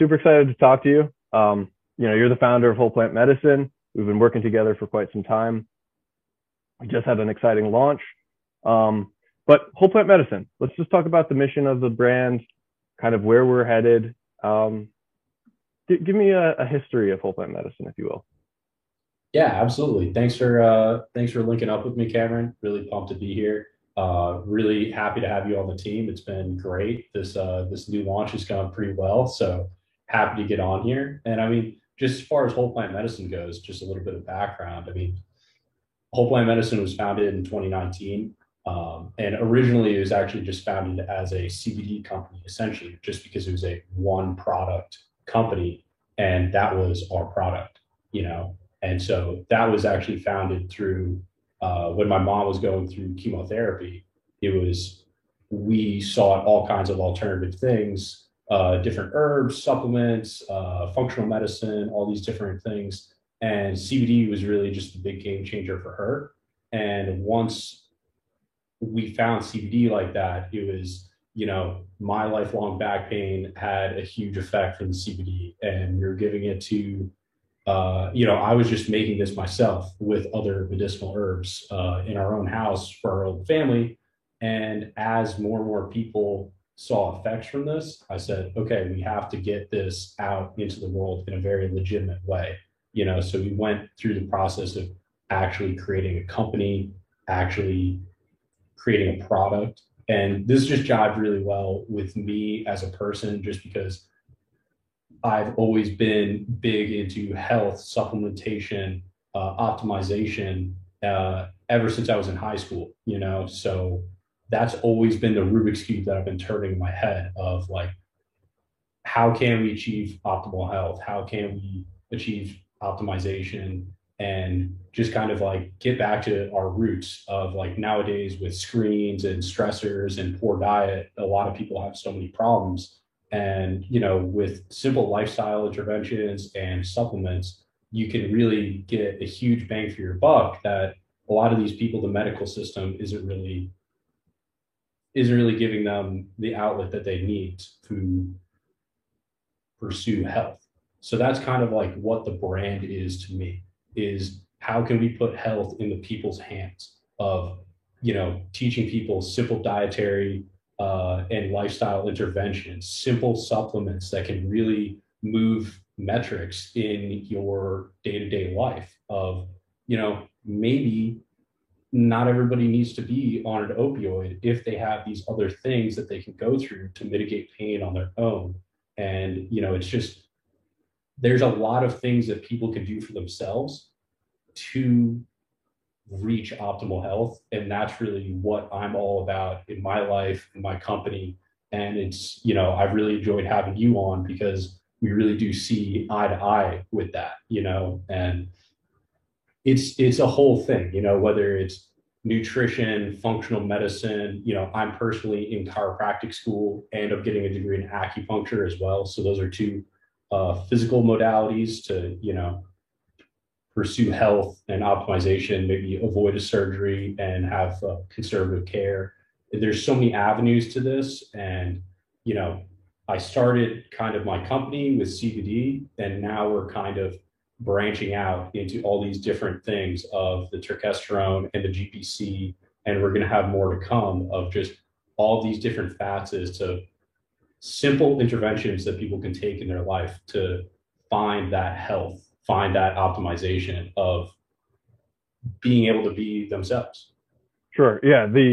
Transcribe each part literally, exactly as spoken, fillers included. super excited to talk to you. Um, you know, you're the founder of Whole Plant Medicine. We've been working together for quite some time. We just had an exciting launch. Um, but Whole Plant Medicine, let's just talk about the mission of the brand, kind of where we're headed. Um, give me a, a history of Whole Plant Medicine, if you will. Yeah, absolutely. Thanks for uh, thanks for linking up with me, Cameron. Really pumped to be here. Uh, really happy to have you on the team. It's been great. This uh, this new launch has gone pretty well, so happy to get on here. And I mean, just as far as Whole Plant Medicine goes, just a little bit of background. I mean, Whole Plant Medicine was founded in twenty nineteen, um, and originally it was actually just founded as a C B D company, essentially, just because it was a one product company, and that was our product, you know. And so that was actually founded through uh, when my mom was going through chemotherapy. It was, we sought all kinds of alternative things, uh, different herbs, supplements, uh, functional medicine, all these different things. And C B D was really just the big game changer for her. And once we found C B D like that, it was, you know, my lifelong back pain had a huge effect from C B D, and we were giving it to, Uh, you know, I was just making this myself with other medicinal herbs uh, in our own house for our own family. And as more and more people saw effects from this, I said, okay, we have to get this out into the world in a very legitimate way. You know, so we went through the process of actually creating a company, actually creating a product. And this just jived really well with me as a person, just because I've always been big into health, supplementation, uh, optimization, uh, ever since I was in high school, you know? So that's always been the Rubik's Cube that I've been turning in my head of, like, how can we achieve optimal health? How can we achieve optimization? And just kind of like get back to our roots of, like, nowadays with screens and stressors and poor diet, a lot of people have so many problems. And, you know, with simple lifestyle interventions and supplements, you can really get a huge bang for your buck that a lot of these people, the medical system isn't really, isn't really giving them the outlet that they need to pursue health. So that's kind of like what the brand is to me, is how can we put health in the people's hands of, you know, teaching people simple dietary Uh, and lifestyle interventions, simple supplements that can really move metrics in your day-to-day life of, you know, maybe not everybody needs to be on an opioid if they have these other things that they can go through to mitigate pain on their own. And, you know, it's just, there's a lot of things that people can do for themselves to reach optimal health. And that's really what I'm all about in my life, in my company. And it's, you know, I've really enjoyed having you on because we really do see eye to eye with that, you know, and it's, it's a whole thing, you know, whether it's nutrition, functional medicine, you know, I'm personally in chiropractic school and I'm getting a degree in acupuncture as well. So those are two uh, physical modalities to, you know, pursue health and optimization, maybe avoid a surgery and have uh, conservative care. There's so many avenues to this. And, you know, I started kind of my company with C B D, and now we're kind of branching out into all these different things of the turkesterone and the G P C. And we're going to have more to come of just all these different facets of simple interventions that people can take in their life to find that health, find that optimization of being able to be themselves. Sure. Yeah. The,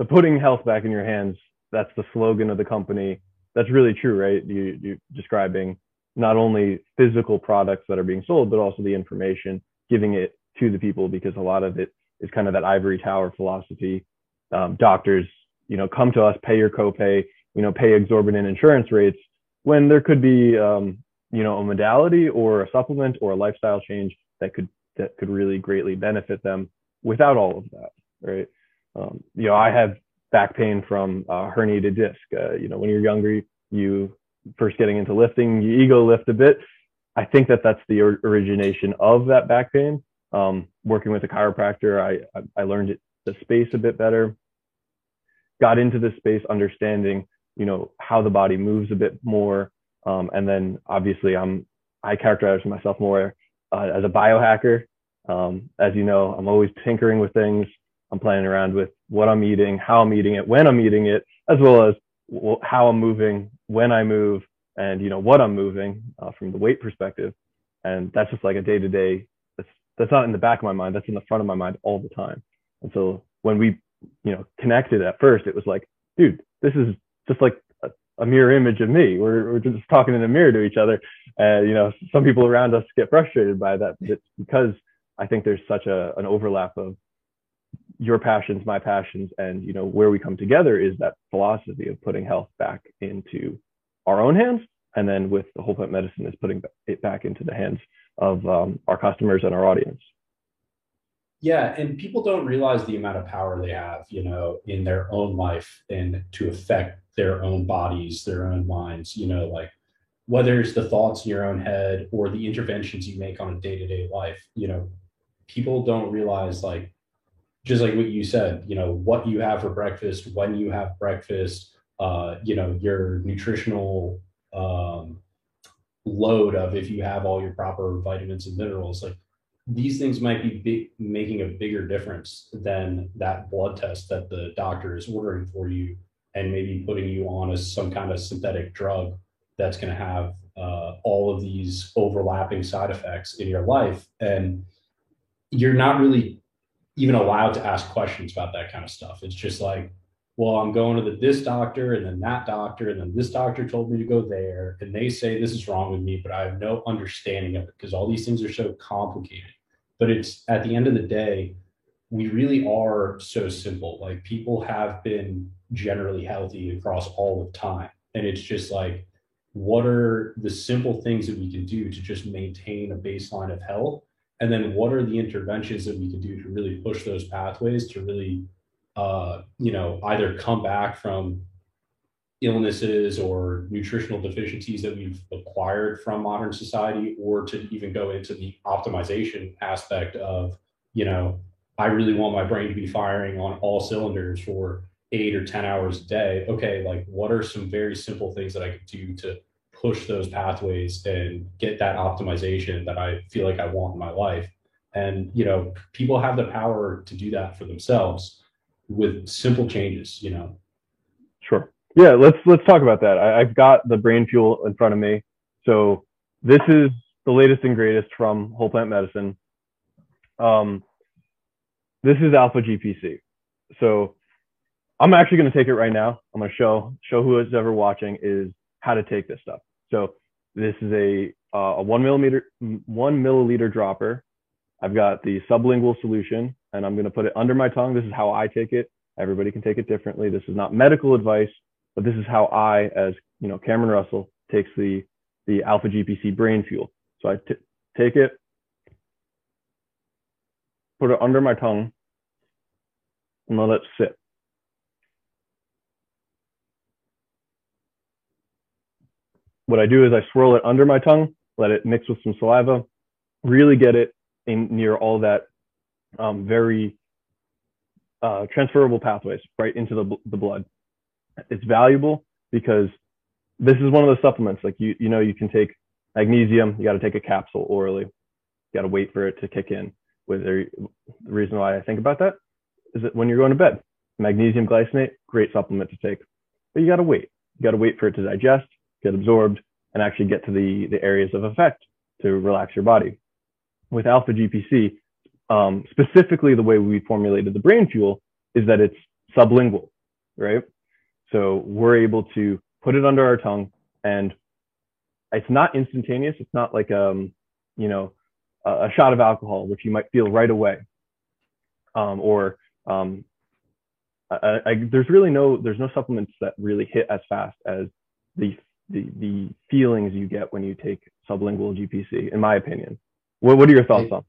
the putting health back in your hands, that's the slogan of the company. That's really true, right? You, you're describing not only physical products that are being sold, but also the information, giving it to the people, because a lot of it is kind of that ivory tower philosophy. Um, doctors, you know, come to us, pay your copay, you know, pay exorbitant insurance rates when there could be, um, you know, a modality or a supplement or a lifestyle change that could that could really greatly benefit them without all of that, right? Um, you know, I have back pain from uh, herniated disc. Uh, you know, when you're younger, you first getting into lifting, you ego lift a bit. I think that that's the or origination of that back pain. Um, working with a chiropractor, I, I, I learned it, the space a bit better, got into the space, understanding, you know, how the body moves a bit more. Um, and then obviously I'm, I characterize myself more uh, as a biohacker. Um, as you know, I'm always tinkering with things. I'm playing around with what I'm eating, how I'm eating it, when I'm eating it, as well as how I'm moving, when I move, and you know what I'm moving uh, from the weight perspective. And that's just like a day-to-day, that's, that's not in the back of my mind, that's in the front of my mind all the time. And so when we, you know, connected at first, it was like, dude, this is just like a, a mirror image of me. We're, we're just talking in the mirror to each other. And, you know, some people around us get frustrated by that. It's because I think there's such a, an overlap of your passions, my passions, and, you know, where we come together is that philosophy of putting health back into our own hands. And then with the whole plant medicine is putting it back into the hands of um, our customers and our audience. Yeah. And people don't realize the amount of power they have, you know, in their own life and to affect their own bodies, their own minds, you know, like whether it's the thoughts in your own head or the interventions you make on a day-to-day life, you know, people don't realize, like, just like what you said, you know, what you have for breakfast, when you have breakfast, uh, you know, your nutritional um, load of if you have all your proper vitamins and minerals, like, these things might be big, making a bigger difference than that blood test that the doctor is ordering for you and maybe putting you on a, some kind of synthetic drug that's going to have uh, all of these overlapping side effects in your life. And you're not really even allowed to ask questions about that kind of stuff. It's just like, well, I'm going to the, this doctor and then that doctor, and then this doctor told me to go there, and they say this is wrong with me, but I have no understanding of it because all these things are so complicated. But it's, at the end of the day, we really are so simple. Like, people have been generally healthy across all of time. And it's just like, what are the simple things that we can do to just maintain a baseline of health? And then what are the interventions that we can do to really push those pathways to really, uh, you know, either come back from illnesses or nutritional deficiencies that we've acquired from modern society, or to even go into the optimization aspect of, you know, I really want my brain to be firing on all cylinders for eight or ten hours a day. Okay, like, what are some very simple things that I could do to push those pathways and get that optimization that I feel like I want in my life? And, you know, people have the power to do that for themselves with simple changes, you know? Sure. Yeah. Let's, let's talk about that. I, I've got the brain fuel in front of me. So this is the latest and greatest from Whole Plant Medicine. Um, this is Alpha G P C. So I'm actually going to take it right now. I'm going to show, show who is ever watching is how to take this stuff. So this is a, uh, a one millimeter, one milliliter dropper. I've got the sublingual solution, and I'm going to put it under my tongue. This is how I take it. Everybody can take it differently. This is not medical advice, but this is how I, as you know, Cameron Russell, takes the, the Alpha G P C brain fuel. So I t take it, put it under my tongue, and let it sit. What I do is I swirl it under my tongue, let it mix with some saliva, really get it in near all that um, very uh, transferable pathways right into the, the blood. It's valuable because this is one of the supplements, like, you, you know, you can take magnesium, you got to take a capsule orally, you got to wait for it to kick in. With the reason why I think about that is that when you're going to bed, magnesium glycinate, great supplement to take, but you got to wait, you got to wait for it to digest, get absorbed, and actually get to the, the areas of effect to relax your body. With Alpha G P C, um, specifically the way we formulated the brain fuel is that it's sublingual, right? So we're able to put it under our tongue, and it's not instantaneous. It's not like, um, you know, a, a shot of alcohol, which you might feel right away. Um, or um, I, I, there's really no, there's no supplements that really hit as fast as the The, the feelings you get when you take sublingual G P C, in my opinion. What, what are your thoughts I, on?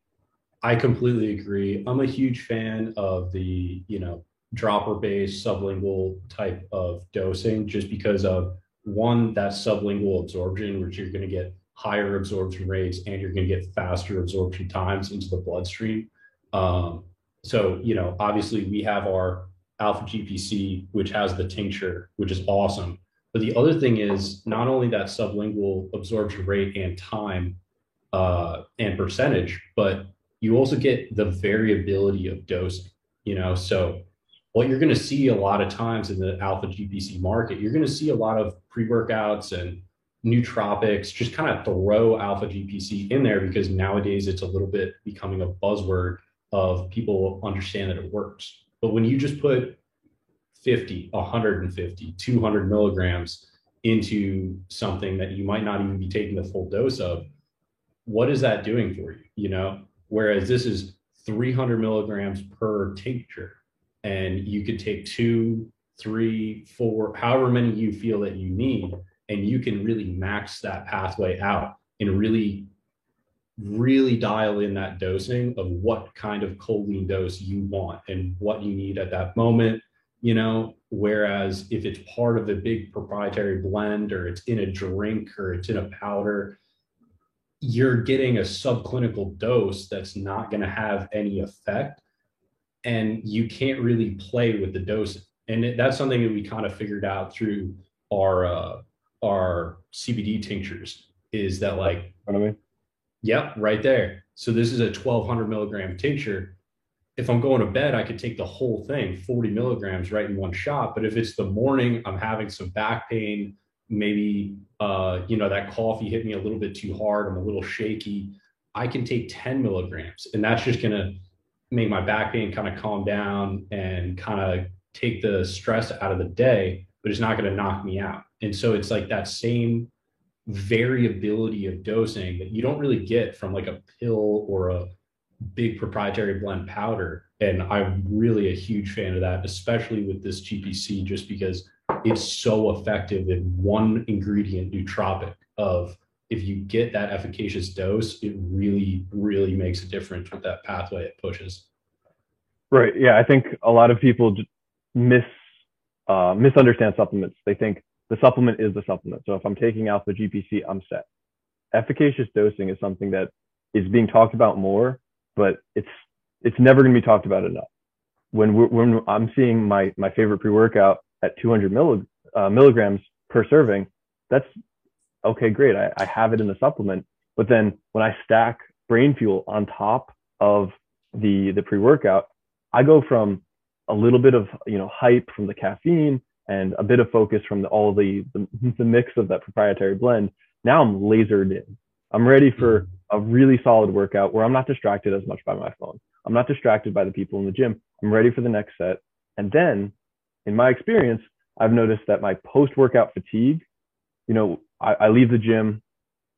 I completely agree. I'm a huge fan of the, you know, dropper-based sublingual type of dosing, just because of, one, that sublingual absorption, which you're going to get higher absorption rates, and you're going to get faster absorption times into the bloodstream. Um, so, you know, obviously we have our Alpha G P C, which has the tincture, which is awesome. But the other thing is not only that sublingual absorption rate and time uh, and percentage, but you also get the variability of dosing, you know? So what you're going to see a lot of times in the alpha G P C market, you're going to see a lot of pre-workouts and nootropics just kind of throw alpha G P C in there, because nowadays it's a little bit becoming a buzzword of people understand that it works. But when you just put fifty, one fifty, two hundred milligrams into something that you might not even be taking the full dose of, what is that doing for you? You know, whereas this is three hundred milligrams per tincture, and you could take two, three, four, however many you feel that you need, and you can really max that pathway out and really, really dial in that dosing of what kind of choline dose you want and what you need at that moment. You know, whereas if it's part of the big proprietary blend, or it's in a drink, or it's in a powder, you're getting a subclinical dose that's not going to have any effect, and you can't really play with the dosing. And it, that's something that we kind of figured out through our uh, our C B D tinctures, is that like, what do I mean? Yep, right there. So this is a twelve hundred milligram tincture. If I'm going to bed, I could take the whole thing, forty milligrams right in one shot. But if it's the morning, I'm having some back pain, maybe, uh, you know, that coffee hit me a little bit too hard, I'm a little shaky, I can take ten milligrams, and that's just going to make my back pain kind of calm down and kind of take the stress out of the day, but it's not going to knock me out. And so it's like that same variability of dosing that you don't really get from like a pill or a big proprietary blend powder. And I'm really a huge fan of that, especially with this G P C, just because it's so effective in one ingredient nootropic. Of if you get that efficacious dose, it really, really makes a difference with that pathway it pushes. Right. Yeah. I think a lot of people mis, uh, misunderstand supplements. They think the supplement is the supplement. So if I'm taking alpha G P C, I'm set. Efficacious dosing is something that is being talked about more, but it's it's never going to be talked about enough. When we're, when I'm seeing my my favorite pre-workout at two hundred milli, uh, milligrams per serving, that's okay, great. I, I have it in the supplement, but then when I stack Brain Fuel on top of the the pre-workout, I go from a little bit of you know hype from the caffeine and a bit of focus from the, all the, the the mix of that proprietary blend. Now I'm lasered in. I'm ready for a really solid workout where I'm not distracted as much by my phone. I'm not distracted by the people in the gym. I'm ready for the next set. And then in my experience, I've noticed that my post-workout fatigue, you know, I, I leave the gym,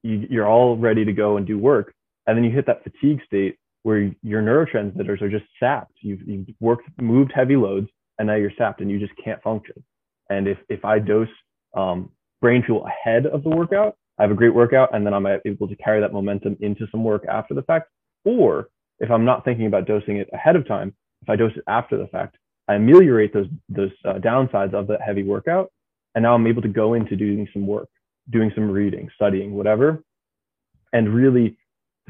you, you're all ready to go and do work. And then you hit that fatigue state where your neurotransmitters are just sapped. You've, you've worked, moved heavy loads, and now you're sapped and you just can't function. And if, if I dose um, Brain Fuel ahead of the workout, I have a great workout, and then I'm able to carry that momentum into some work after the fact. Or if I'm not thinking about dosing it ahead of time, if I dose it after the fact, I ameliorate those those uh, downsides of that heavy workout, and now I'm able to go into doing some work, doing some reading, studying, whatever, and really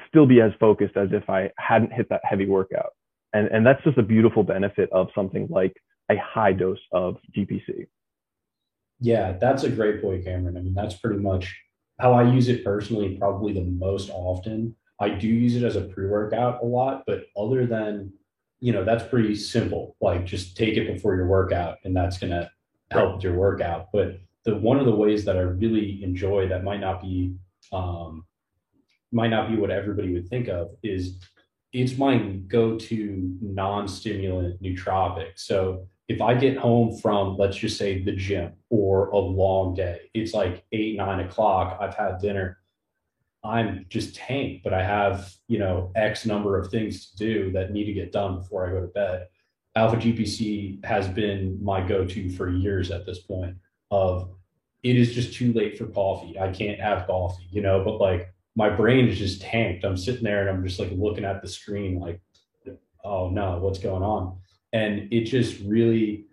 still be as focused as if I hadn't hit that heavy workout. And, and that's just a beautiful benefit of something like a high dose of G P C. Yeah, that's a great point, Cameron. I mean, that's pretty much how I use it personally, probably the most often. I do use it as a pre-workout a lot, but other than, you know, that's pretty simple. Like just take it before your workout, and that's going to help with your workout. But the one of the ways that I really enjoy that might not be, um, might not be what everybody would think of, is it's my go-to non-stimulant nootropic. So if I get home from, let's just say, the gym or a long day, it's like eight, nine o'clock, I've had dinner, I'm just tanked, but I have, you know, X number of things to do that need to get done before I go to bed. Alpha G P C has been my go-to for years at this point, of it is just too late for coffee. I can't have coffee, you know, but like my brain is just tanked. I'm sitting there and I'm just like looking at the screen like, oh no, what's going on? And it just really,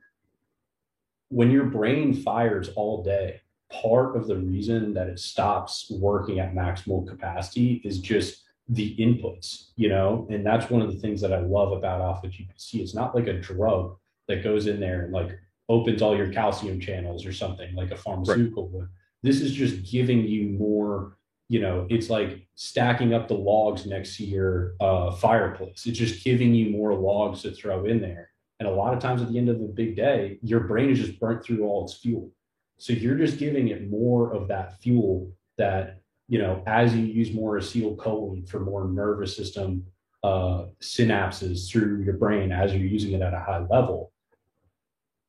when your brain fires all day, part of the reason that it stops working at maximal capacity is just the inputs, you know? And that's one of the things that I love about alpha G P C. It's not like a drug that goes in there and like opens all your calcium channels or something like a pharmaceutical would. Right. This is just giving you more, you know, it's like stacking up the logs next to your uh, fireplace. It's just giving you more logs to throw in there. And a lot of times at the end of the big day, your brain is just burnt through all its fuel. So you're just giving it more of that fuel that, you know, as you use more acetylcholine for more nervous system uh, synapses through your brain, as you're using it at a high level,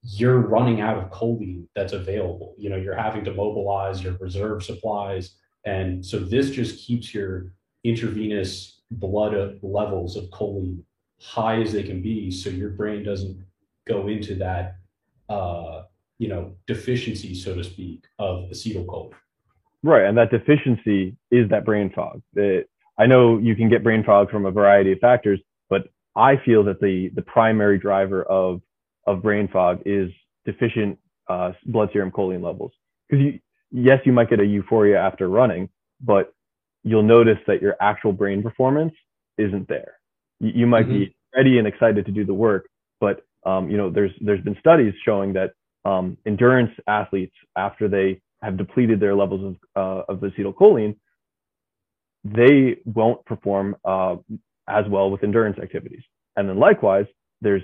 you're running out of choline that's available. You know, you're having to mobilize your reserve supplies. And so this just keeps your intravenous blood levels of choline high as they can be, so your brain doesn't go into that, uh, you know, deficiency, so to speak, of acetylcholine. Right. And that deficiency is that brain fog. It, I know you can get brain fog from a variety of factors, but I feel that the, the primary driver of of brain fog is deficient uh, blood serum choline levels. Because you, yes, you might get a euphoria after running, but you'll notice that your actual brain performance isn't there. You, you might mm-hmm. be ready and excited to do the work, but um, you know, there's there's been studies showing that um, endurance athletes, after they have depleted their levels of uh, of acetylcholine, they won't perform uh, as well with endurance activities. And then likewise, there's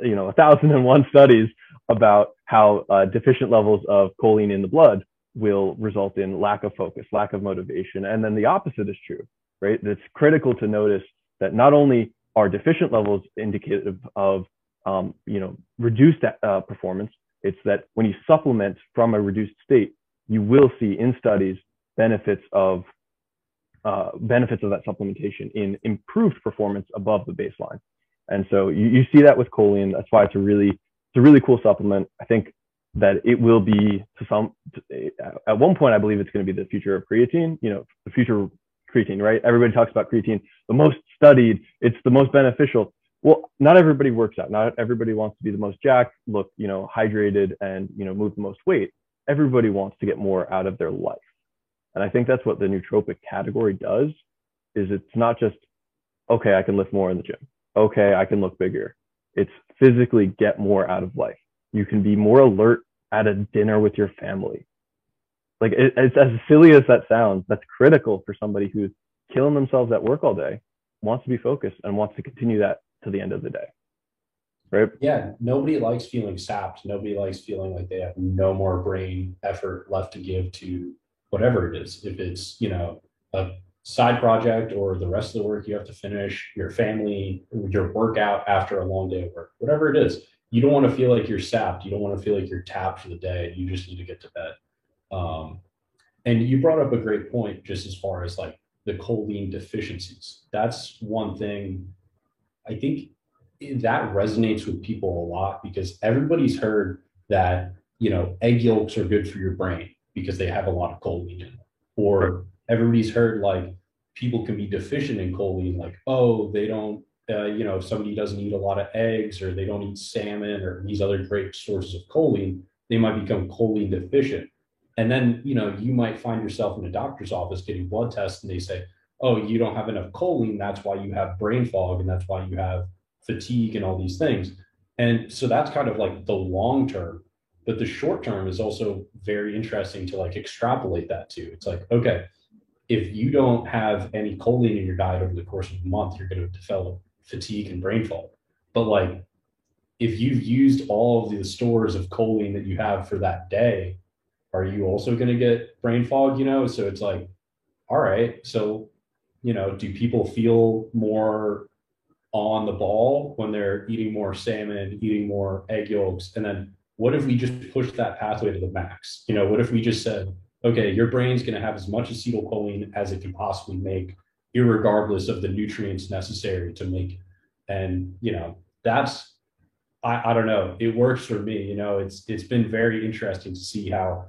you know, a thousand and one studies about how uh, deficient levels of choline in the blood will result in lack of focus, lack of motivation. And then the opposite is true, right? It's critical to notice that not only are deficient levels indicative of, um, you know, reduced uh, performance, it's that when you supplement from a reduced state, you will see in studies benefits of, uh, benefits of that supplementation in improved performance above the baseline. And so you, you see that with choline. That's why it's a really, it's a really cool supplement. I think that it will be to some, to, at one point, I believe it's going to be the future of creatine, you know, the future of creatine, right? Everybody talks about creatine, the most studied, it's the most beneficial. Well, not everybody works out. Not everybody wants to be the most jacked, look, you know, hydrated and, you know, move the most weight. Everybody wants to get more out of their life. And I think that's what the nootropic category does, is it's not just, okay, I can lift more in the gym. Okay, I can look bigger. It's physically get more out of life. You can be more alert at a dinner with your family. Like it, it's as silly as that sounds, that's critical for somebody who's killing themselves at work all day, wants to be focused and wants to continue that to the end of the day, right? Yeah, nobody likes feeling sapped. Nobody likes feeling like they have no more brain effort left to give to whatever it is. If it's, you know, a side project or the rest of the work you have to finish, your family, your workout after a long day of work, whatever it is, you don't want to feel like you're sapped. You don't want to feel like you're tapped for the day. You just need to get to bed. Um, and you brought up a great point, just as far as like the choline deficiencies. That's one thing I think that resonates with people a lot, because everybody's heard that, you know, egg yolks are good for your brain because they have a lot of choline in them, or everybody's heard like people can be deficient in choline, like, oh, they don't, uh, you know, if somebody doesn't eat a lot of eggs or they don't eat salmon or these other great sources of choline, they might become choline deficient. And then, you know, you might find yourself in a doctor's office getting blood tests and they say, oh, you don't have enough choline. That's why you have brain fog and that's why you have fatigue and all these things. And so that's kind of like the long term, but the short term is also very interesting to like extrapolate that to. It's like, okay, if you don't have any choline in your diet over the course of a month, you're going to develop fatigue and brain fog. But like, if you've used all of the stores of choline that you have for that day, are you also going to get brain fog? You know, so it's like, all right, so, you know, do people feel more on the ball when they're eating more salmon, eating more egg yolks? And then what if we just push that pathway to the max? You know, what if we just said, okay, your brain's going to have as much acetylcholine as it can possibly make, irregardless of the nutrients necessary to make it. And, you know, that's, I, I don't know, it works for me. You know, it's it's been very interesting to see how,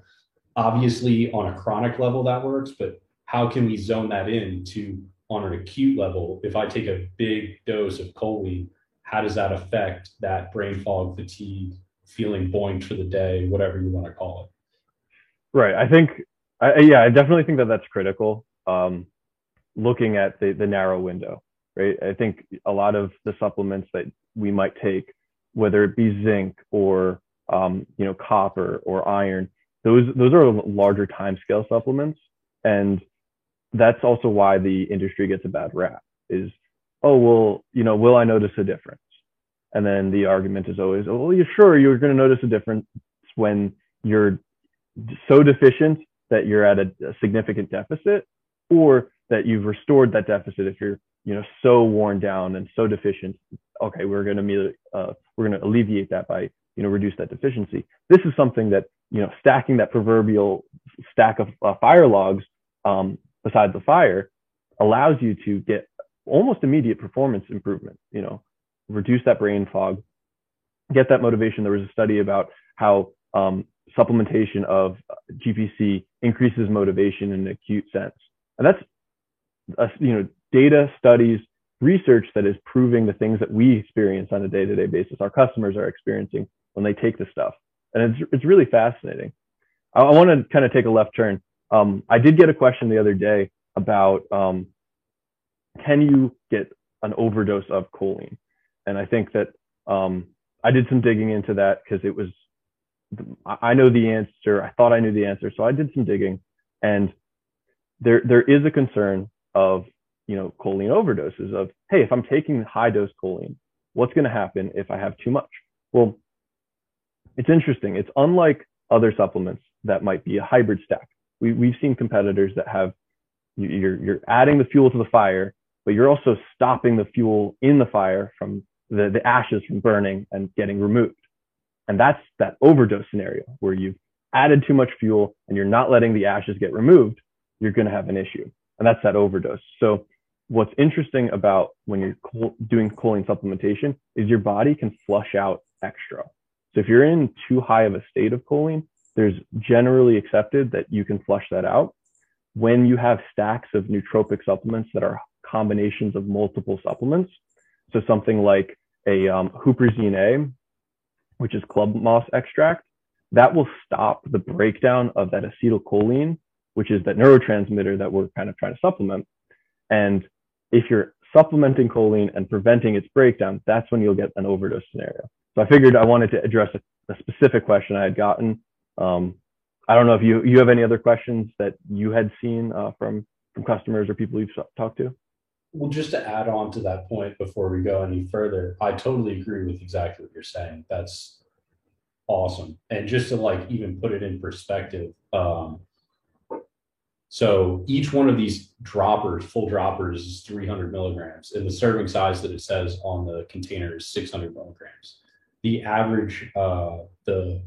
obviously, on a chronic level that works, but how can we zone that in to on an acute level? If I take a big dose of choline, how does that affect that brain fog, fatigue, feeling boinked for the day, whatever you want to call it? Right. I think, I, yeah, I definitely think that that's critical. Um, looking at the, the narrow window, right? I think a lot of the supplements that we might take whether it be zinc or um, you know, copper or iron. Those those are larger time scale supplements, and that's also why the industry gets a bad rap. Is, oh well, you know, will I notice a difference? And then the argument is always, oh well, you're sure you're going to notice a difference when you're so deficient that you're at a, a significant deficit, or that you've restored that deficit if you're, you know, so worn down and so deficient. Okay, we're going to uh, we're going to alleviate that by, you know, reduce that deficiency. This is something that, you know, stacking that proverbial stack of uh, fire logs um, beside the fire allows you to get almost immediate performance improvement. You know, reduce that brain fog, get that motivation. There was a study about how um, supplementation of G P C increases motivation in an acute sense, and that's a, you know, data studies, research that is proving the things that we experience on a day-to-day basis, our customers are experiencing when they take this stuff. And it's, it's really fascinating. I, I want to kind of take a left turn. Um, I did get a question the other day about, um, can you get an overdose of choline? And I think that um, I did some digging into that because it was, I know the answer. I thought I knew the answer. So I did some digging, and there there is a concern of, you know, choline overdoses of, hey, if I'm taking high dose choline, what's going to happen if I have too much? Well, it's interesting. It's unlike other supplements that might be a hybrid stack. We, we've seen competitors that have, you're, you're adding the fuel to the fire, but you're also stopping the fuel in the fire from the, the ashes from burning and getting removed. And that's that overdose scenario where you've added too much fuel and you're not letting the ashes get removed, you're going to have an issue. And that's that overdose. So what's interesting about when you're doing choline supplementation is your body can flush out extra. So if you're in too high of a state of choline, there's generally accepted that you can flush that out. When you have stacks of nootropic supplements that are combinations of multiple supplements, so something like a um, huperzine A, which is club moss extract, that will stop the breakdown of that acetylcholine, which is that neurotransmitter that we're kind of trying to supplement. And if you're supplementing choline and preventing its breakdown, that's when you'll get an overdose scenario. So I figured I wanted to address a, a specific question I had gotten. Um, I don't know if you, you have any other questions that you had seen uh, from, from customers or people you've talked to? Well, just to add on to that point before we go any further, I totally agree with exactly what you're saying. That's awesome. And just to like even put it in perspective, um, so each one of these droppers, full droppers, is three hundred milligrams, and the serving size that it says on the container is six hundred milligrams. The average, uh, the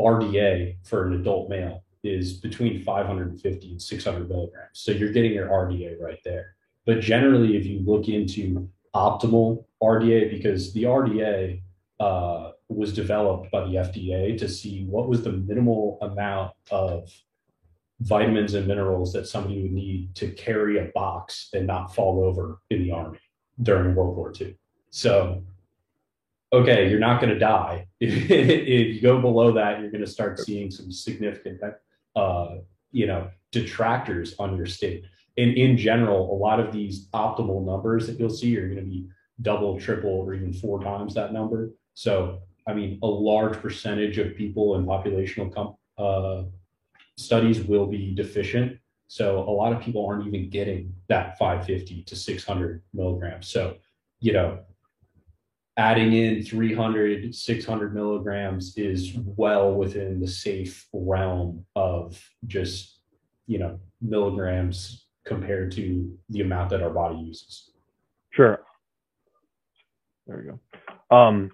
R D A for an adult male is between five hundred fifty and six hundred milligrams. So you're getting your R D A right there. But generally, if you look into optimal R D A, because the R D A uh, was developed by the F D A to see what was the minimal amount of vitamins and minerals that somebody would need to carry a box and not fall over in the army during World War Two. So, okay, you're not going to die. If you go below that, you're going to start seeing some significant, uh, you know, detractors on your state. And in general, a lot of these optimal numbers that you'll see are going to be double, triple, or even four times that number. So, I mean, a large percentage of people in populational com- uh, studies will be deficient. So a lot of people aren't even getting that five fifty to six hundred milligrams. So, you know, adding in three hundred, six hundred milligrams is well within the safe realm of just, you know, milligrams compared to the amount that our body uses. Sure. There we go. Um,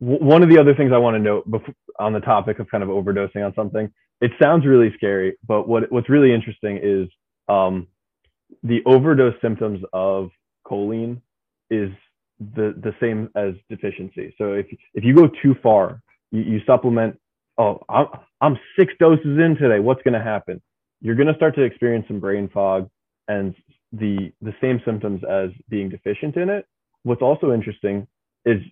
w- one of the other things I want to note before, on the topic of kind of overdosing on something, it sounds really scary, but what what's really interesting is um, the overdose symptoms of choline is the the same as deficiency. So if if you go too far, you, you supplement. Oh, I'm I'm six doses in today. What's going to happen? You're going to start to experience some brain fog and the the same symptoms as being deficient in it. What's also interesting is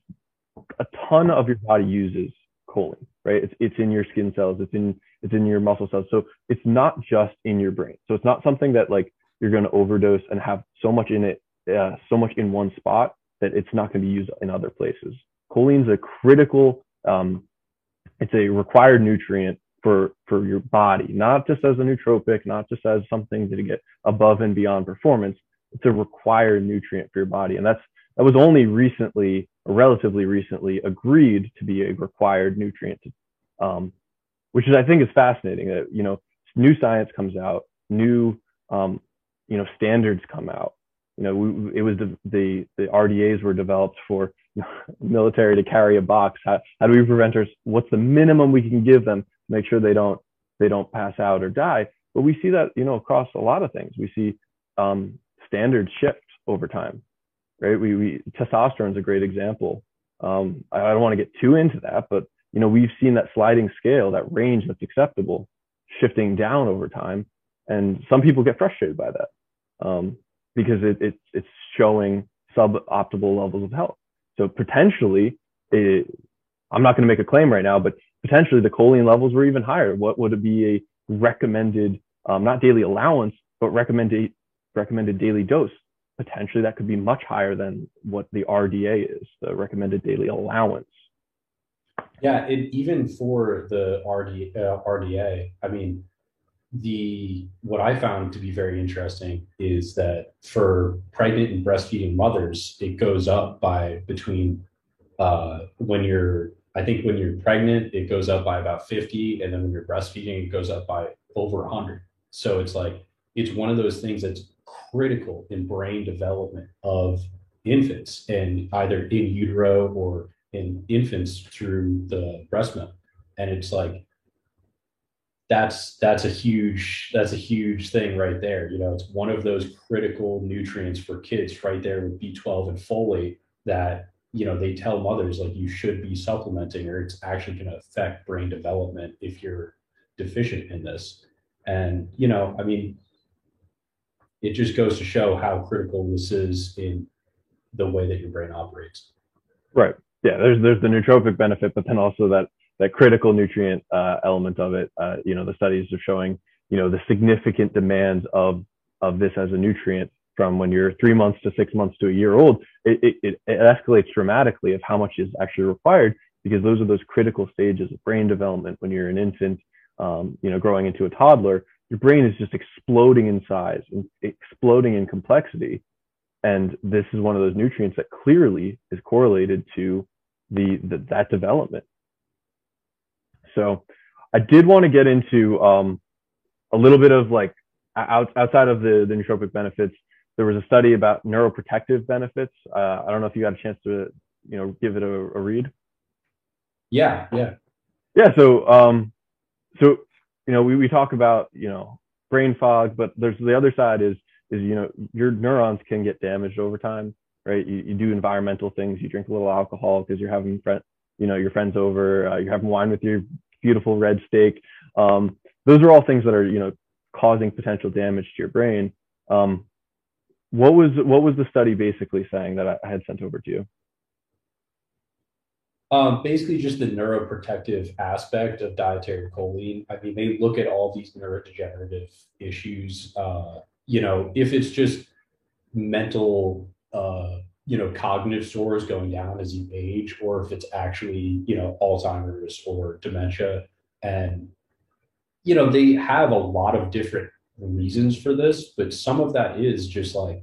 a ton of your body uses choline, right? It's it's in your skin cells, it's in it's in your muscle cells. So it's not just in your brain. So it's not something that like you're going to overdose and have so much in it, uh, so much in one spot that it's not going to be used in other places. Choline is a critical, um, it's a required nutrient for, for your body, not just as a nootropic, not just as something to get above and beyond performance. It's a required nutrient for your body. And that's, that was only recently, relatively recently, agreed to be a required nutrient, um, which is, I think, is fascinating. That, you know, new science comes out, new, um, you know, standards come out. You know, we, it was the, the, the R D As were developed for military to carry a box. How, how do we prevent our, what's the minimum we can give them to make sure they don't, they don't pass out or die? But we see that, you know, across a lot of things. We see um, standards shift over time, right? We, we testosterone is a great example. Um, I, I don't want to get too into that, but, you know, we've seen that sliding scale, that range that's acceptable, shifting down over time. And some people get frustrated by that um, because it, it, it's showing suboptimal levels of health. So potentially, it, I'm not going to make a claim right now, but potentially the choline levels were even higher. What would it be a recommended, um, not daily allowance, but recommended recommended daily dose? Potentially that could be much higher than what the R D A is, the recommended daily allowance. Yeah, and even for the R D, uh, R D A, I mean, the what I found to be very interesting is that for pregnant and breastfeeding mothers, it goes up by between uh, when you're, I think when you're pregnant, it goes up by about fifty. And then when you're breastfeeding, it goes up by over one hundred. So it's like, it's one of those things that's critical in brain development of infants, and either in utero or in infants through the breast milk. And it's like, that's that's a huge that's a huge thing right there. You know, it's one of those critical nutrients for kids right there with B twelve and folate that, you know, they tell mothers like you should be supplementing, or it's actually going to affect brain development if you're deficient in this. And, you know, I mean, it just goes to show how critical this is in the way that your brain operates. Right. Yeah. There's there's the nootropic benefit, but then also that that critical nutrient uh, element of it. Uh, you know, the studies are showing, you know, the significant demands of of this as a nutrient from when you're three months to six months to a year old. It, it, it escalates dramatically of how much is actually required, because those are those critical stages of brain development. When you're an infant, um, you know, growing into a toddler, your brain is just exploding in size and exploding in complexity. And this is one of those nutrients that clearly is correlated to the, the that development. So I did want to get into um, a little bit of like out, outside of the, the nootropic benefits. There was a study about neuroprotective benefits. Uh, I don't know if you got a chance to, you know, give it a, a read. Yeah, yeah, yeah. So, um, so you know, we we talk about, you know, brain fog, but there's the other side is is you know, your neurons can get damaged over time, right? You, you do environmental things. You drink a little alcohol because you're having friends, you know, your friends over. Uh, you're having wine with your beautiful red steak. Um, those are all things that are, you know, causing potential damage to your brain. Um, What was what was the study basically saying that I had sent over to you? Um, basically, just the neuroprotective aspect of dietary choline. I mean, they look at all these neurodegenerative issues. Uh, you know, if it's just mental, uh, you know, cognitive scores going down as you age, or if it's actually, you know, Alzheimer's or dementia. And, you know, they have a lot of different reasons for this, but some of that is just like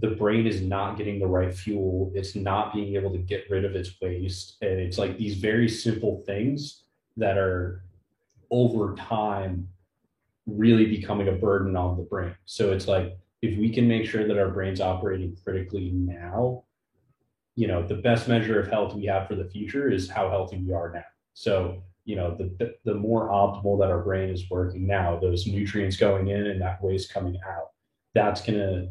the brain is not getting the right fuel, it's not being able to get rid of its waste, and it's like these very simple things that are over time really becoming a burden on the brain. So it's like, if we can make sure that our brain's operating critically now, you know, the best measure of health we have for the future is how healthy we are now. So, you know, the, the more optimal that our brain is working now, those nutrients going in and that waste coming out, that's going to,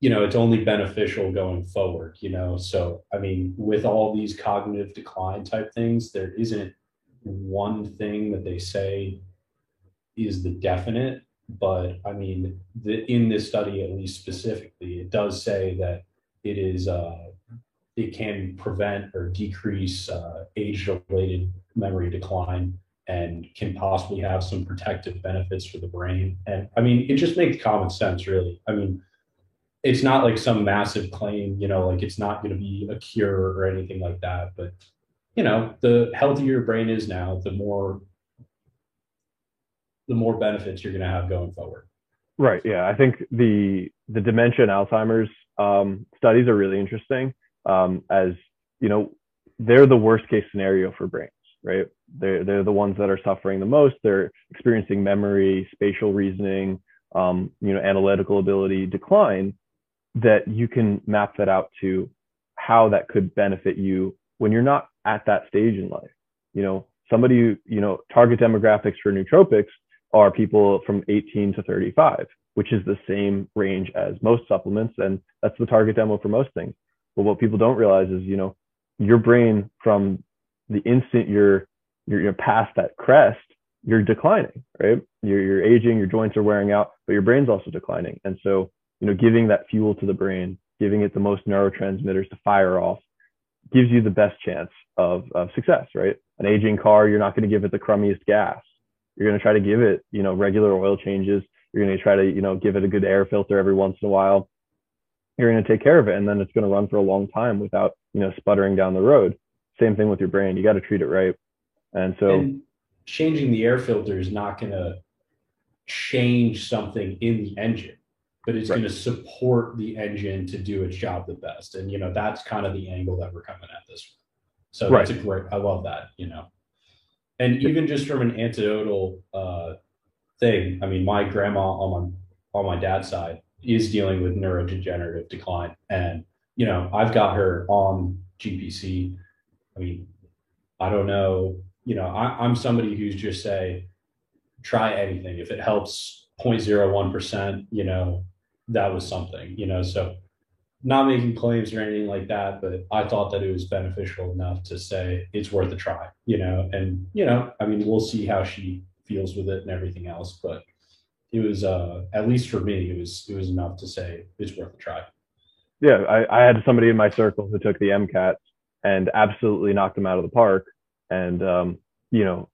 you know, it's only beneficial going forward, you know? So, I mean, with all these cognitive decline type things, there isn't one thing that they say is the definite, but I mean, the, in this study, at least specifically, it does say that it is, uh, it can prevent or decrease uh, age-related memory decline, and can possibly have some protective benefits for the brain. And I mean, it just makes common sense, really. I mean, it's not like some massive claim, you know, like it's not going to be a cure or anything like that. But, you know, the healthier your brain is now, the more, the more benefits you're going to have going forward. Right. Yeah. I think the, the dementia and Alzheimer's um, studies are really interesting, um, as, you know, they're the worst case scenario for brains, right? They're, they're the ones that are suffering the most. They're experiencing memory, spatial reasoning, um, you know, analytical ability decline. That you can map that out to how that could benefit you when you're not at that stage in life. You know, somebody, who, you know, target demographics for nootropics are people from eighteen to thirty-five, which is the same range as most supplements. And that's the target demo for most things. But what people don't realize is, you know, your brain from the instant you're, you're, you're past that crest, you're declining, right? You're, you're aging, your joints are wearing out, but your brain's also declining. And so, you know, giving that fuel to the brain, giving it the most neurotransmitters to fire off, gives you the best chance of, of success, right? An aging car, you're not going to give it the crummiest gas. You're going to try to give it, you know, regular oil changes. You're going to try to, you know, give it a good air filter every once in a while. You're going to take care of it, and then it's going to run for a long time without, you know, sputtering down the road. Same thing with your brain. You got to treat it right. And so and changing the air filter is not going to change something in the engine, but it's right. going to support the engine to do its job the best. And, you know, that's kind of the angle that we're coming at this. So right. that's a great, I love that, you know, and even just from an anecdotal uh, thing, I mean, my grandma on my, on my dad's side is dealing with neurodegenerative decline, and, you know, I've got her on G P C. I mean, I don't know, you know, I, I'm somebody who's just say, try anything. If it helps zero point zero one percent, you know, that was something, you know, so not making claims or anything like that, but I thought that it was beneficial enough to say it's worth a try, you know, and, you know, I mean, we'll see how she feels with it and everything else, but it was, uh, at least for me, it was, it was enough to say it's worth a try. Yeah. I, I had somebody in my circle who took the MCAT and absolutely knocked them out of the park. And, um, you know,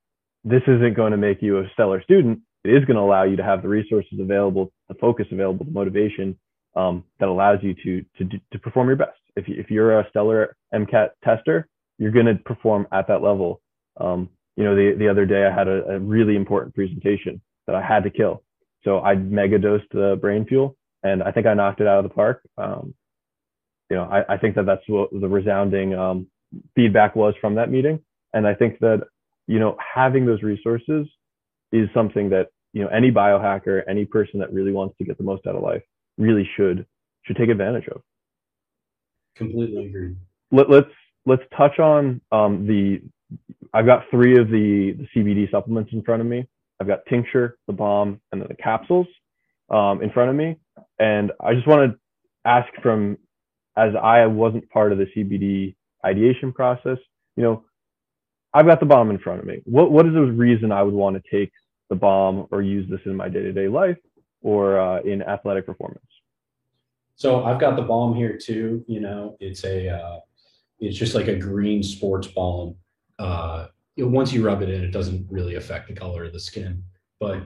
this isn't going to make you a stellar student. It is going to allow you to have the resources available, the focus available, the motivation um, that allows you to, to to perform your best. If, you, if you're a stellar MCAT tester, you're going to perform at that level. Um, you know, the, the other day I had a, a really important presentation that I had to kill. So I mega dosed the brain fuel, and I think I knocked it out of the park. Um, you know, I, I think that that's what the resounding um, feedback was from that meeting. And I think that, you know, having those resources is something that, you know, any biohacker, any person that really wants to get the most out of life really should should take advantage of. Completely agree. Let, let's let's touch on um, the. I've got three of the, the C B D supplements in front of me. I've got tincture, the balm, and then the capsules um, in front of me. And I just want to ask, from as I wasn't part of the C B D ideation process, you know, I've got the balm in front of me. What what is the reason I would want to take the balm or use this in my day-to-day life or uh, in athletic performance? So I've got the balm here too. You know, it's a uh, it's just like a green sports balm. Uh, you know, once you rub it in, it doesn't really affect the color of the skin, but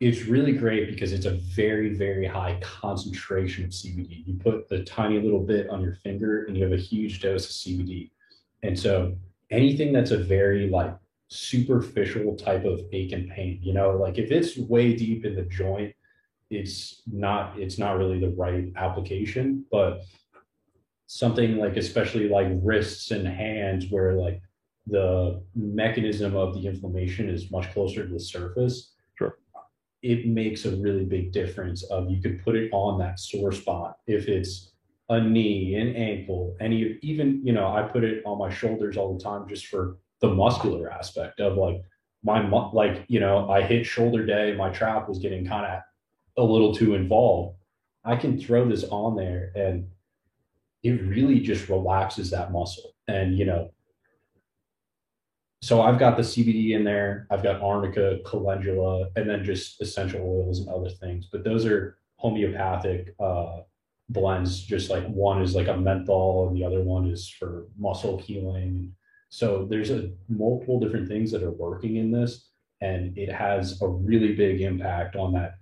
it's really great because it's a very, very high concentration of C B D. You put the tiny little bit on your finger and you have a huge dose of C B D. And so anything that's a very like superficial type of ache and pain, you know, like if it's way deep in the joint, it's not, it's not really the right application, but something like, especially like wrists and hands where like the mechanism of the inflammation is much closer to the surface. Sure. It makes a really big difference of you could put it on that sore spot. If it's a knee, an ankle, and even, you know, I put it on my shoulders all the time just for the muscular aspect of like my, like, you know, I hit shoulder day, my trap was getting kind of a little too involved. I can throw this on there and it really just relaxes that muscle. And, you know, so I've got the C B D in there, I've got Arnica, calendula, and then just essential oils and other things, but those are homeopathic, uh, blends. Just like one is like a menthol and the other one is for muscle healing. So there's a multiple different things that are working in this, and it has a really big impact on that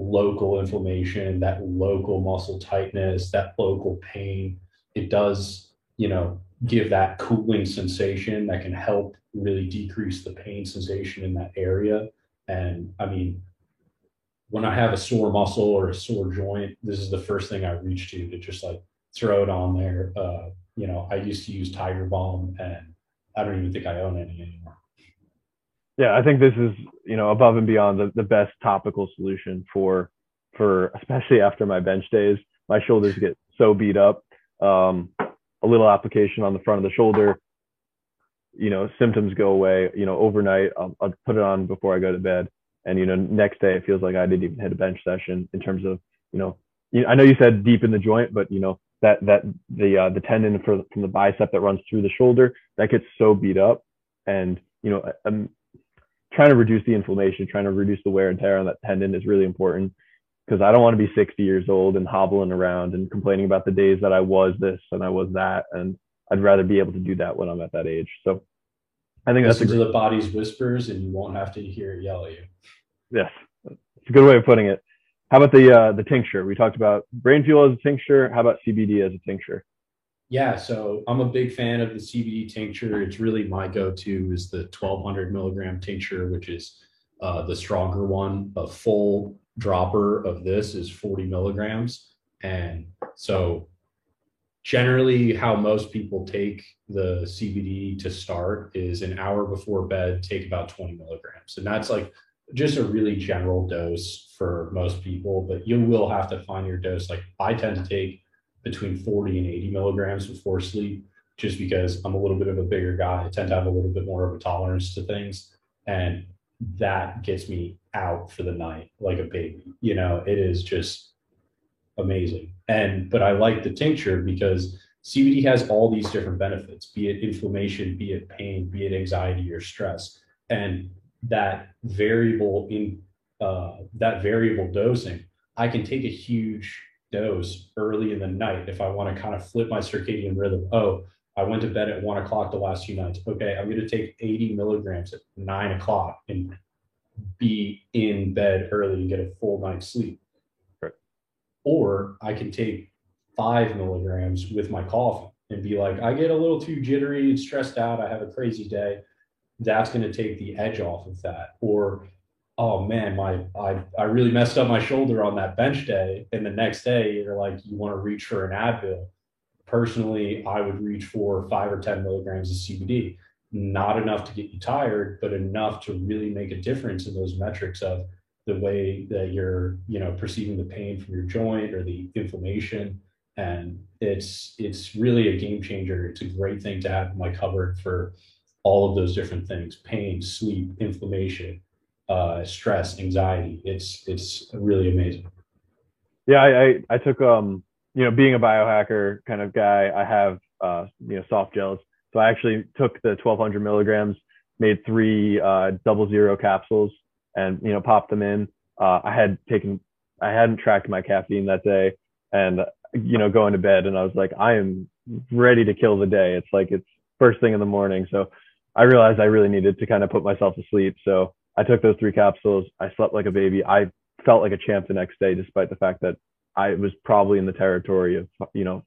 local inflammation, that local muscle tightness, that local pain. It does, you know, give that cooling sensation that can help really decrease the pain sensation in that area. And I mean, when I have a sore muscle or a sore joint, this is the first thing I reach to, to just like throw it on there. Uh, you know, I used to use Tiger Balm, and I don't even think I own any anymore. Yeah, I think this is, you know, above and beyond the, the best topical solution for, for especially after my bench days. My shoulders get so beat up. Um, a little application on the front of the shoulder, you know, symptoms go away. You know, overnight, I'll, I'll put it on before I go to bed. And, you know, next day it feels like I didn't even hit a bench session in terms of, you know, I know you said deep in the joint, but, you know, that, that the, uh, the tendon for, from the bicep that runs through the shoulder, that gets so beat up. And, you know, I'm trying to reduce the inflammation, trying to reduce the wear and tear on that tendon is really important, because I don't want to be sixty years old and hobbling around and complaining about the days that I was this and I was that. And I'd rather be able to do that when I'm at that age. So I think listen that's a to the body's whispers, and you won't have to hear it yell at you. Yes, it's a good way of putting it. How about the uh, the tincture? We talked about brain fuel as a tincture. How about C B D as a tincture? Yeah, so I'm a big fan of the C B D tincture. It's really my go-to is the twelve hundred milligram tincture, which is uh, the stronger one. A full dropper of this is forty milligrams, and so generally how most people take the C B D to start is an hour before bed, take about twenty milligrams. And that's like just a really general dose for most people, but you will have to find your dose. Like I tend to take between forty and eighty milligrams before sleep, just because I'm a little bit of a bigger guy. I tend to have a little bit more of a tolerance to things, and that gets me out for the night like a baby. You know, it is just amazing. And but I like the tincture because C B D has all these different benefits, be it inflammation, be it pain, be it anxiety or stress. And that variable in uh, that variable dosing, I can take a huge dose early in the night if I want to kind of flip my circadian rhythm. Oh, I went to bed at one o'clock the last few nights. Okay, I'm going to take eighty milligrams at nine o'clock and be in bed early and get a full night's sleep. Or I can take five milligrams with my coffee and be like, I get a little too jittery and stressed out. I have a crazy day. That's going to take the edge off of that. Or, oh man, my I, I really messed up my shoulder on that bench day. And the next day you're like, you want to reach for an Advil. Personally, I would reach for five or ten milligrams of C B D. Not enough to get you tired, but enough to really make a difference in those metrics of the way that you're, you know, perceiving the pain from your joint or the inflammation. And it's, it's really a game changer. It's a great thing to have in my cupboard for all of those different things: pain, sleep, inflammation, uh, stress, anxiety. It's, it's really amazing. Yeah. I, I, I took, um, you know, being a biohacker kind of guy, I have, uh, you know, soft gels. So I actually took the twelve hundred milligrams, made three, uh, double zero capsules, and, you know, popped them in. Uh, I had taken, I hadn't tracked my caffeine that day, and, you know, going to bed, and I was like, I am ready to kill the day. It's like, it's first thing in the morning. So I realized I really needed to kind of put myself to sleep. So I took those three capsules. I slept like a baby. I felt like a champ the next day, despite the fact that I was probably in the territory of, you know,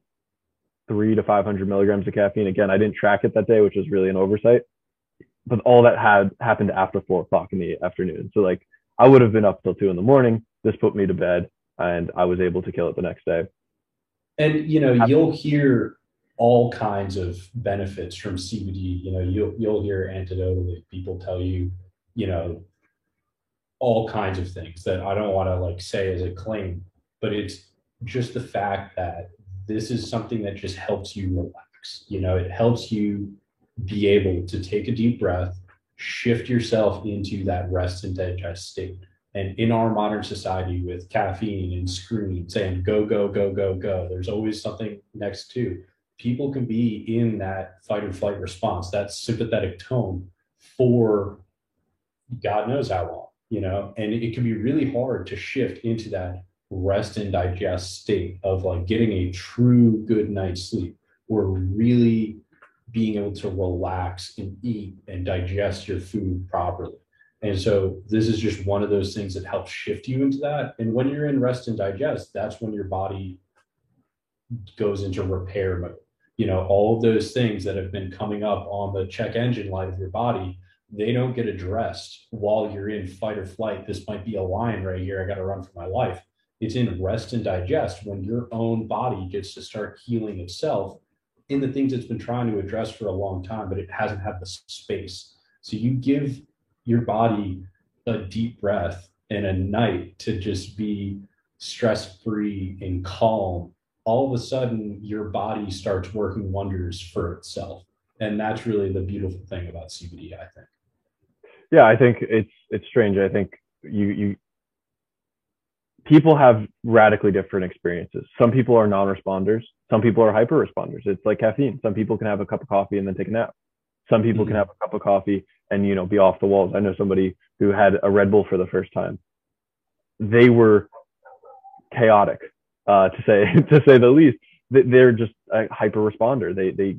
three to five hundred milligrams of caffeine. Again, I didn't track it that day, which was really an oversight. But all that had happened after four o'clock in the afternoon. So like I would have been up till two in the morning. This put me to bed, and I was able to kill it the next day. And, you know, you'll hear all kinds of benefits from C B D. You know, you'll, you'll hear anecdotally people tell you, you know, all kinds of things that I don't want to like say as a claim, but it's just the fact that this is something that just helps you relax. You know, it helps you be able to take a deep breath, shift yourself into that rest and digest state. And in our modern society with caffeine and screens and go, go, go, go, go, there's always something next to. People can be in that fight or flight response, that sympathetic tone, for God knows how long, you know, and it can be really hard to shift into that rest and digest state of like getting a true good night's sleep or really being able to relax and eat and digest your food properly. And so this is just one of those things that helps shift you into that. And when you're in rest and digest, that's when your body goes into repair mode. You know, all of those things that have been coming up on the check engine light of your body, they don't get addressed while you're in fight or flight. This might be a line right here. I got to run for my life. It's in rest and digest when your own body gets to start healing itself in the things it's been trying to address for a long time, but it hasn't had the space. So you give your body a deep breath and a night to just be stress-free and calm. All of a sudden, your body starts working wonders for itself. And that's really the beautiful thing about C B D, I think. Yeah, I think it's it's strange. I think you you people have radically different experiences. Some people are non-responders. Some people are hyper-responders. It's like caffeine. Some people can have a cup of coffee and then take a nap. Some people mm-hmm. can have a cup of coffee and, you know, be off the walls. I know somebody who had a Red Bull for the first time. They were chaotic, uh, to say to say the least. They're just a hyper responder. They they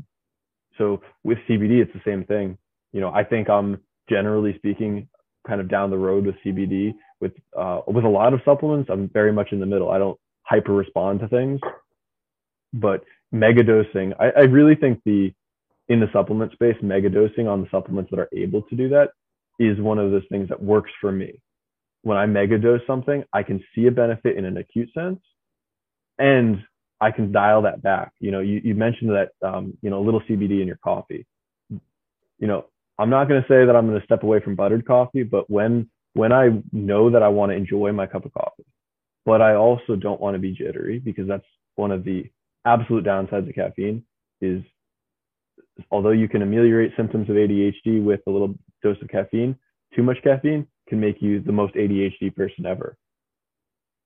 so with C B D, it's the same thing. You know, I think I'm generally speaking kind of down the road with C B D. With uh, with a lot of supplements, I'm very much in the middle. I don't hyper respond to things, but megadosing, I, I really think the in the supplement space, mega dosing on the supplements that are able to do that is one of those things that works for me. When I mega dose something, I can see a benefit in an acute sense, and I can dial that back. You know, you, you mentioned that, um, you know, a little C B D in your coffee. You know, I'm not going to say that I'm going to step away from buttered coffee, but when, when I know that I want to enjoy my cup of coffee, but I also don't want to be jittery, because that's one of the absolute downsides of caffeine is, although you can ameliorate symptoms of A D H D with a little dose of caffeine, too much caffeine can make you the most A D H D person ever.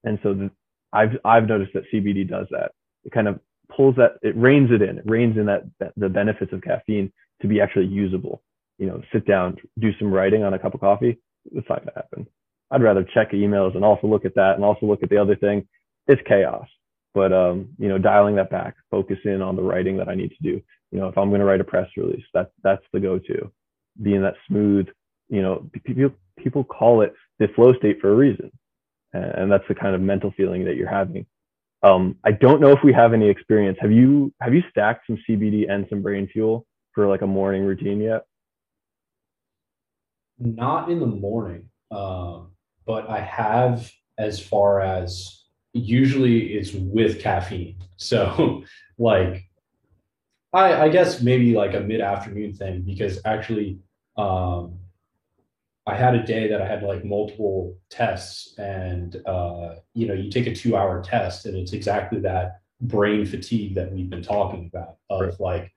And so the, I've, I've noticed that C B D does that. It kind of pulls that, it reins it in, it reins in that, that the benefits of caffeine to be actually usable. You know, sit down, do some writing on a cup of coffee. It's not going to happen. I'd rather check emails and also look at that and also look at the other thing. It's chaos. But, um, you know, dialing that back, focus in on the writing that I need to do. You know, if I'm going to write a press release, that's, that's the go-to. Being that smooth, you know, people, people call it the flow state for a reason. And that's the kind of mental feeling that you're having. Um, I don't know if we have any experience. Have you, have you stacked some C B D and some brain fuel for like a morning routine yet? Not in the morning, um, but I have, as far as usually it's with caffeine. So like, I, I guess maybe like a mid-afternoon thing, because actually um, I had a day that I had like multiple tests, and, uh, you know, you take a two hour test and it's exactly that brain fatigue that we've been talking about of right. Like,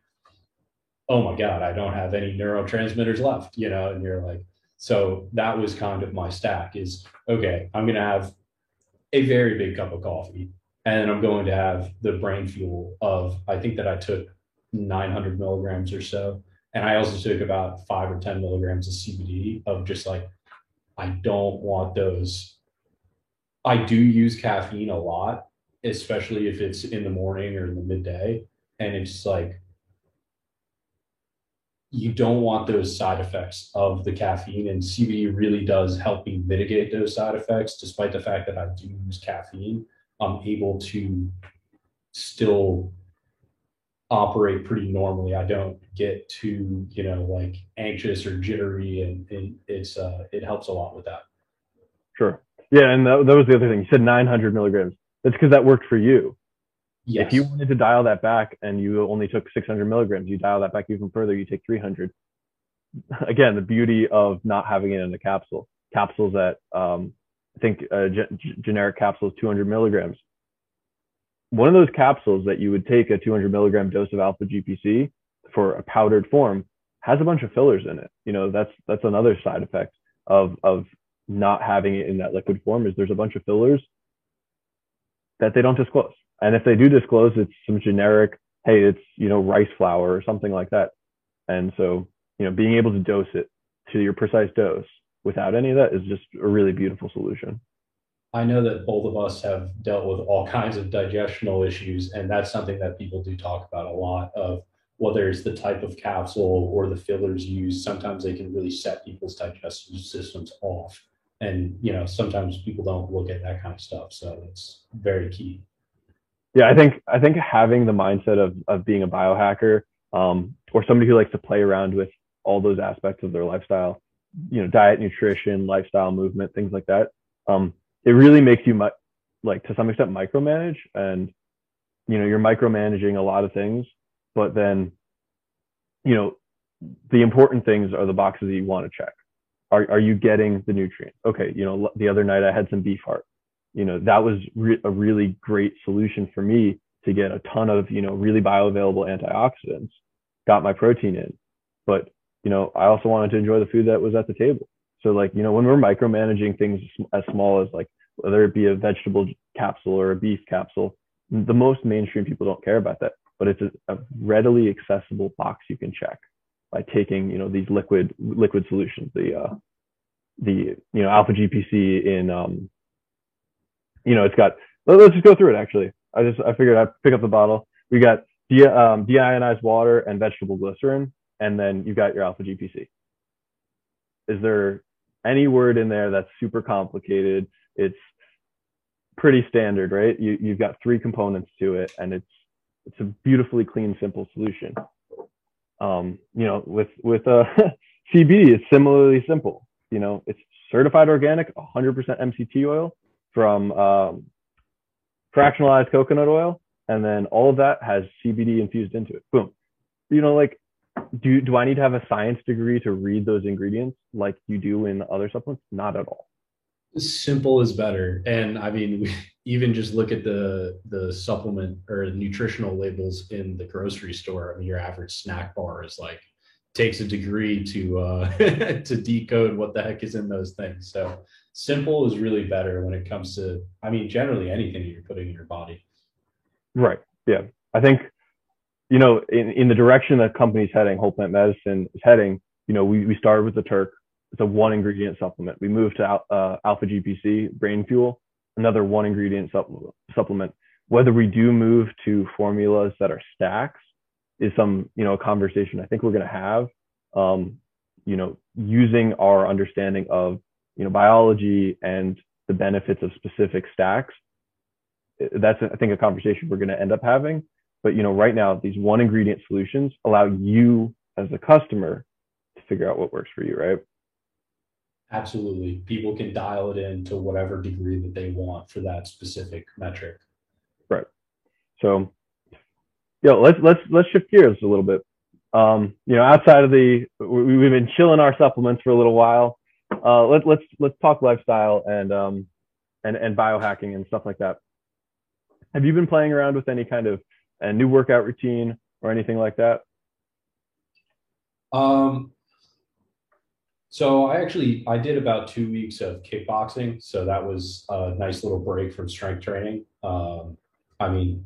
oh my God, I don't have any neurotransmitters left, you know, and you're like, so that was kind of my stack is, okay, I'm going to have a very big cup of coffee, and I'm going to have the brain fuel of, I think that I took nine hundred milligrams or so. And I also took about five or ten milligrams of C B D of just like, I don't want those. I do use caffeine a lot, especially if it's in the morning or in the midday. And it's like, you don't want those side effects of the caffeine, and C B D really does help me mitigate those side effects. Despite the fact that I do use caffeine, I'm able to still operate pretty normally. I don't get too, you know, like anxious or jittery, and, and it's uh, it helps a lot with that. Sure. Yeah, and that, that was the other thing. You said nine hundred milligrams. That's because that worked for you. Yes. If you wanted to dial that back and you only took six hundred milligrams, you dial that back even further, you take three hundred. Again, the beauty of not having it in a capsule. Capsules that, um, I think uh, g- generic capsules, two hundred milligrams. One of those capsules that you would take a two hundred milligram dose of Alpha G P C for a powdered form has a bunch of fillers in it. You know, that's, that's another side effect of, of not having it in that liquid form is there's a bunch of fillers that they don't disclose. And if they do disclose, it's some generic, hey, it's, you know, rice flour or something like that. And so, you know, being able to dose it to your precise dose without any of that is just a really beautiful solution. I know that both of us have dealt with all kinds of digestional issues, and that's something that people do talk about a lot of whether it's the type of capsule or the fillers used, sometimes they can really set people's digestive systems off. And, you know, sometimes people don't look at that kind of stuff. So it's very key. Yeah, I think I think having the mindset of of being a biohacker, um, or somebody who likes to play around with all those aspects of their lifestyle, you know, diet, nutrition, lifestyle, movement, things like that. Um, it really makes you, like, to some extent, micromanage. And, you know, you're micromanaging a lot of things, but then, you know, the important things are the boxes that you want to check. Are, are you getting the nutrients? Okay, you know, the other night I had some beef heart. You know, that was re a really great solution for me to get a ton of, you know, really bioavailable antioxidants, got my protein in. But, you know, I also wanted to enjoy the food that was at the table. So, like, you know, when we're micromanaging things as small as, like, whether it be a vegetable capsule or a beef capsule, the most mainstream people don't care about that. But it's a, a readily accessible box you can check by taking, you know, these liquid liquid solutions, the, uh, the you know, Alpha G P C in, um, you know, it's got, let's just go through it, actually. I just, I figured I'd pick up the bottle. We got de um, deionized water and vegetable glycerin, and then you've got your Alpha G P C. Is there any word in there that's super complicated? It's pretty standard, right? You, you've got three components to it, and it's, it's a beautifully clean, simple solution. Um, you know, with, with uh, C B D, it's similarly simple. You know, it's certified organic, one hundred percent M C T oil, from um, fractionalized coconut oil, and then all of that has C B D infused into it. Boom. You know, like, do, do I need to have a science degree to read those ingredients like you do in other supplements? Not at all. Simple is better. And I mean, we even just look at the, the supplement or nutritional labels in the grocery store. I mean, your average snack bar is like, takes a degree to, uh, to decode what the heck is in those things. So simple is really better when it comes to, I mean, generally anything you're putting in your body. Right. Yeah. I think, you know, in, in the direction that companies heading, Whole Plant Medicine is heading, you know, we, we started with the Turk. It's a one ingredient supplement. We moved to uh, Alpha G P C, brain fuel, another one ingredient supplement. Whether we do move to formulas that are stacks is some, you know, a conversation I think we're going to have, um, you know, using our understanding of, you know, biology and the benefits of specific stacks. That's, I think, a conversation we're going to end up having. But, you know, right now, these one ingredient solutions allow you as a customer to figure out what works for you, right? Absolutely. People can dial it in to whatever degree that they want for that specific metric. Right. So, yo, let's, let's, let's shift gears a little bit. Um, you know, outside of the, we, we've been chilling our supplements for a little while. Uh, let, let's, let's talk lifestyle and, um, and, and biohacking and stuff like that. Have you been playing around with any kind of a new workout routine or anything like that? Um, So I actually, I did about two weeks of kickboxing. So that was a nice little break from strength training. Um, I mean,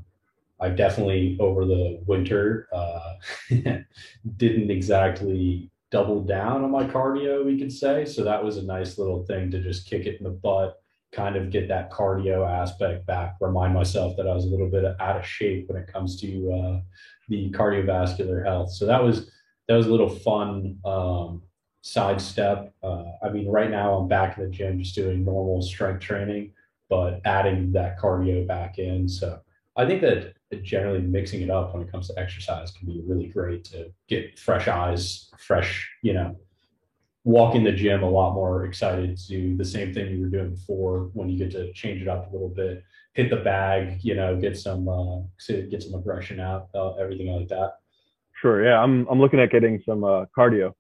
I definitely over the winter uh, didn't exactly double down on my cardio, we could say. So that was a nice little thing to just kick it in the butt, kind of get that cardio aspect back, remind myself that I was a little bit out of shape when it comes to uh, the cardiovascular health. So that was, that was a little fun um, sidestep. Uh, I mean, right now I'm back in the gym just doing normal strength training, but adding that cardio back in. So I think that generally mixing it up when it comes to exercise can be really great to get fresh eyes, fresh, you know, walk in the gym a lot more excited to do the same thing you were doing before when you get to change it up a little bit, hit the bag, you know, get some, uh, get some aggression out, uh, everything like that. Sure. Yeah. I'm, I'm looking at getting some uh, cardio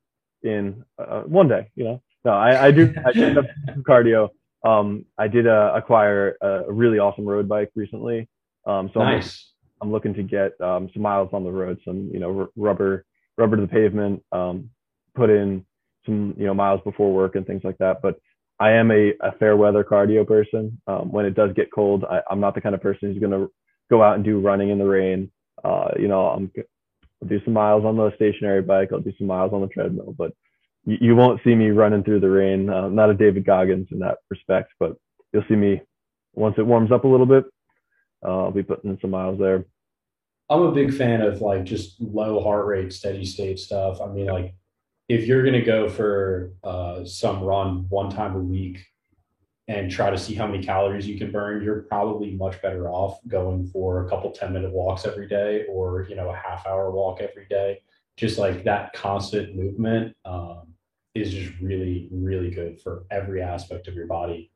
in uh, one day. You know, no, I, I do I end up cardio. Um, I did uh, acquire a really awesome road bike recently. Um, so nice. I'm, I'm looking to get um, some miles on the road, some, you know, r rubber, rubber to the pavement, um, put in some, you know, miles before work and things like that. But I am a, a fair weather cardio person. Um, when it does get cold, I, I'm not the kind of person who's going to go out and do running in the rain. Uh, you know, I'm I'll do some miles on the stationary bike. I'll do some miles on the treadmill, but you, you won't see me running through the rain. Uh, I'm not a David Goggins in that respect, but you'll see me once it warms up a little bit. Uh, I'll be putting in some miles there. I'm a big fan of like just low heart rate, steady state stuff. I mean, like if you're going to go for uh, some run one time a week and try to see how many calories you can burn, you're probably much better off going for a couple ten minute walks every day, or, you know, a half hour walk every day. Just like that constant movement um, is just really, really good for every aspect of your body.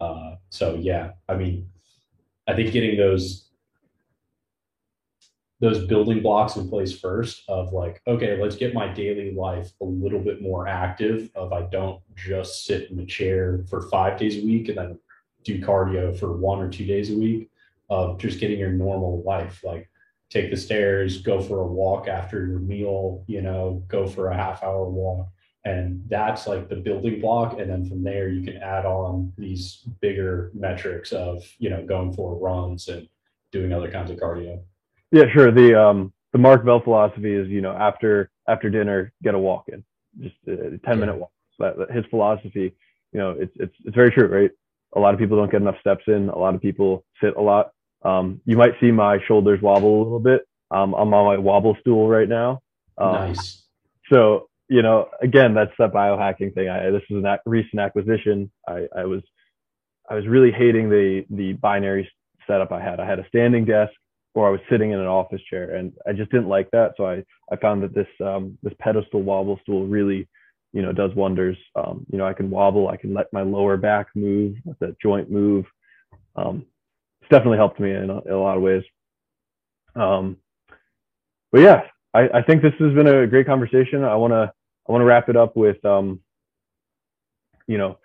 Uh, so, yeah, I mean, I think getting those those building blocks in place first of like, okay, let's get my daily life a little bit more active of I don't just sit in the chair for five days a week and then do cardio for one or two days a week, of just getting your normal life. Like take the stairs, go for a walk after your meal, you know, go for a half hour walk. And that's like the building block. And then from there, you can add on these bigger metrics of, you know, going for runs and doing other kinds of cardio. Yeah, sure. The um the Mark Bell philosophy is, you know, after after dinner, get a walk in, just a ten minute walk. So that, that his philosophy, you know, it's it's it's very true, right? A lot of people don't get enough steps in. A lot of people sit a lot. Um, you might see my shoulders wobble a little bit. Um, I'm on my wobble stool right now. Um, nice. So, you know, again, that's that biohacking thing. I this is a recent acquisition. I I was I was really hating the the binary setup I had. I had a standing desk, or I was sitting in an office chair, and I just didn't like that. So I, I found that this, um, this pedestal wobble stool really, you know, does wonders. Um, you know, I can wobble, I can let my lower back move, let that joint move. Um, it's definitely helped me in a, in a lot of ways. Um, but yeah, I, I think this has been a great conversation. I want to, I want to wrap it up with, um, you know,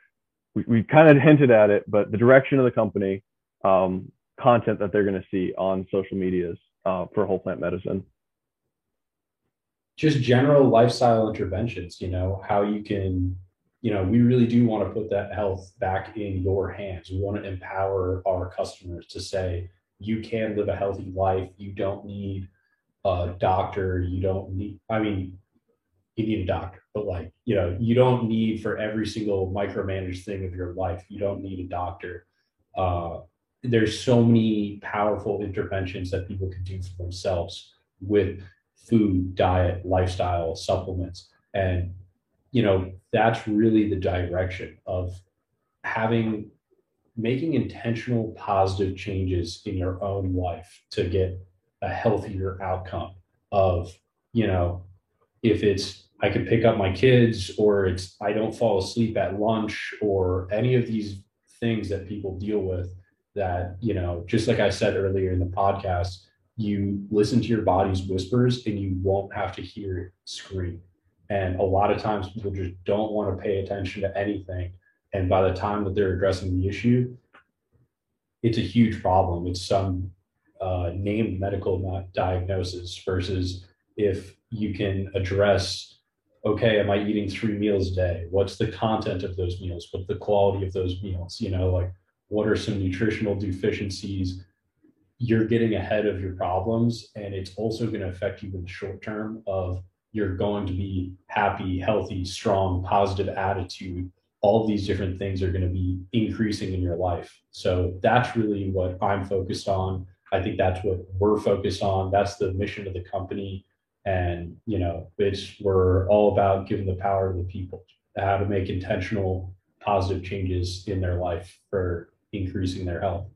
we, we kind of hinted at it, but the direction of the company, um, content that they're going to see on social medias uh, for Whole Plant Medicine? Just general lifestyle interventions, you know, how you can, you know, we really do want to put that health back in your hands. We want to empower our customers to say, you can live a healthy life. You don't need a doctor. You don't need, I mean, you need a doctor, but like, you know, you don't need for every single micromanaged thing of your life. You don't need a doctor. Uh, There's so many powerful interventions that people can do for themselves with food, diet, lifestyle, supplements. And, you know, that's really the direction of having, making intentional positive changes in your own life to get a healthier outcome of, you know, if it's, I can pick up my kids, or it's, I don't fall asleep at lunch, or any of these things that people deal with. That, you know, just like I said earlier in the podcast, you listen to your body's whispers and you won't have to hear it scream. And a lot of times people just don't want to pay attention to anything. And by the time that they're addressing the issue, it's a huge problem. It's some uh, named medical diagnosis versus if you can address, okay, am I eating three meals a day? What's the content of those meals? What's the quality of those meals? You know, like, what are some nutritional deficiencies? You're getting ahead of your problems, and it's also going to affect you in the short term of you're going to be happy, healthy, strong, positive attitude. All these different things are going to be increasing in your life. So that's really what I'm focused on. I think that's what we're focused on. That's the mission of the company. And, you know, it's, we're all about giving the power to the people, how to make intentional, positive changes in their life for increasing their health.